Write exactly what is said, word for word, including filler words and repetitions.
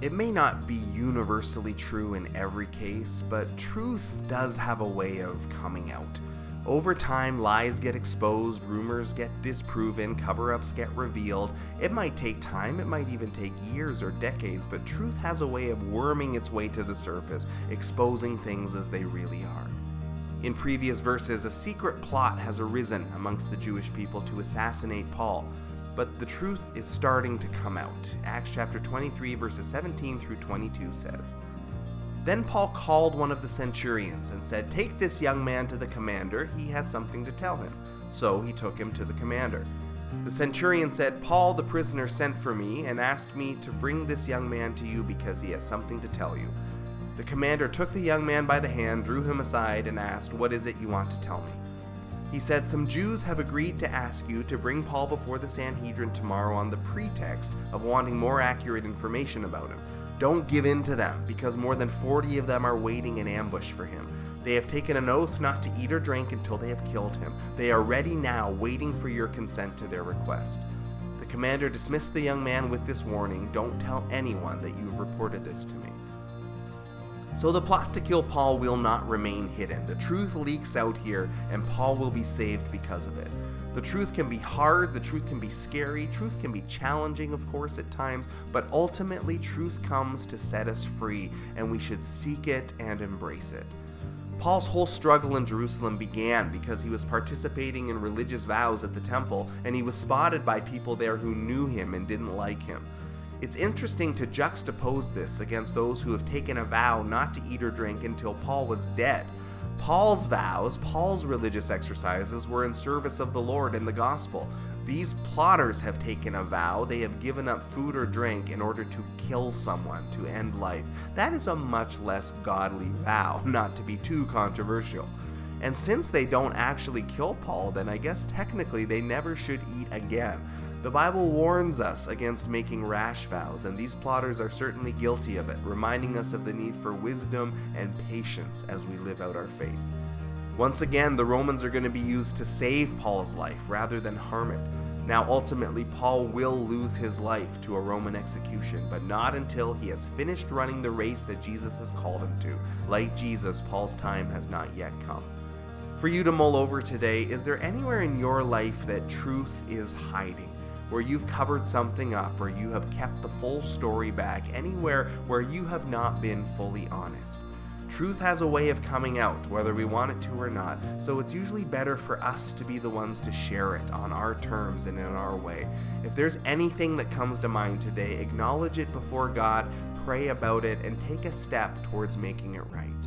It may not be universally true in every case, but truth does have a way of coming out. Over time, lies get exposed, rumors get disproven, cover-ups get revealed. It might take time, it might even take years or decades, but truth has a way of worming its way to the surface, exposing things as they really are. In previous verses, a secret plot has arisen amongst the Jewish people to assassinate Paul. But the truth is starting to come out. Acts chapter twenty-three, verses seventeen through twenty-two says, "Then Paul called one of the centurions and said, 'Take this young man to the commander. He has something to tell him.' So he took him to the commander. The centurion said, 'Paul, the prisoner, sent for me and asked me to bring this young man to you because he has something to tell you.' The commander took the young man by the hand, drew him aside, and asked, 'What is it you want to tell me?' He said, 'Some Jews have agreed to ask you to bring Paul before the Sanhedrin tomorrow on the pretext of wanting more accurate information about him. Don't give in to them, because more than forty of them are waiting in ambush for him. They have taken an oath not to eat or drink until they have killed him. They are ready now, waiting for your consent to their request.' The commander dismissed the young man with this warning: 'Don't tell anyone that you've reported this to me.'" So the plot to kill Paul will not remain hidden. The truth leaks out here, and Paul will be saved because of it. The truth can be hard, the truth can be scary, truth can be challenging, of course, at times, but ultimately truth comes to set us free, and we should seek it and embrace it. Paul's whole struggle in Jerusalem began because he was participating in religious vows at the temple, and he was spotted by people there who knew him and didn't like him. It's interesting to juxtapose this against those who have taken a vow not to eat or drink until Paul was dead. Paul's vows, Paul's religious exercises were in service of the Lord and the gospel. These plotters have taken a vow. They have given up food or drink in order to kill someone, to end life. That is a much less godly vow, not to be too controversial. And since they don't actually kill Paul, then I guess technically they never should eat again. The Bible warns us against making rash vows, and these plotters are certainly guilty of it, reminding us of the need for wisdom and patience as we live out our faith. Once again, the Romans are going to be used to save Paul's life rather than harm it. Now, ultimately, Paul will lose his life to a Roman execution, but not until he has finished running the race that Jesus has called him to. Like Jesus, Paul's time has not yet come. For you to mull over today, is there anywhere in your life that truth is hiding? Where you've covered something up, or you have kept the full story back, anywhere where you have not been fully honest. Truth has a way of coming out, whether we want it to or not, so it's usually better for us to be the ones to share it on our terms and in our way. If there's anything that comes to mind today, acknowledge it before God, pray about it, and take a step towards making it right.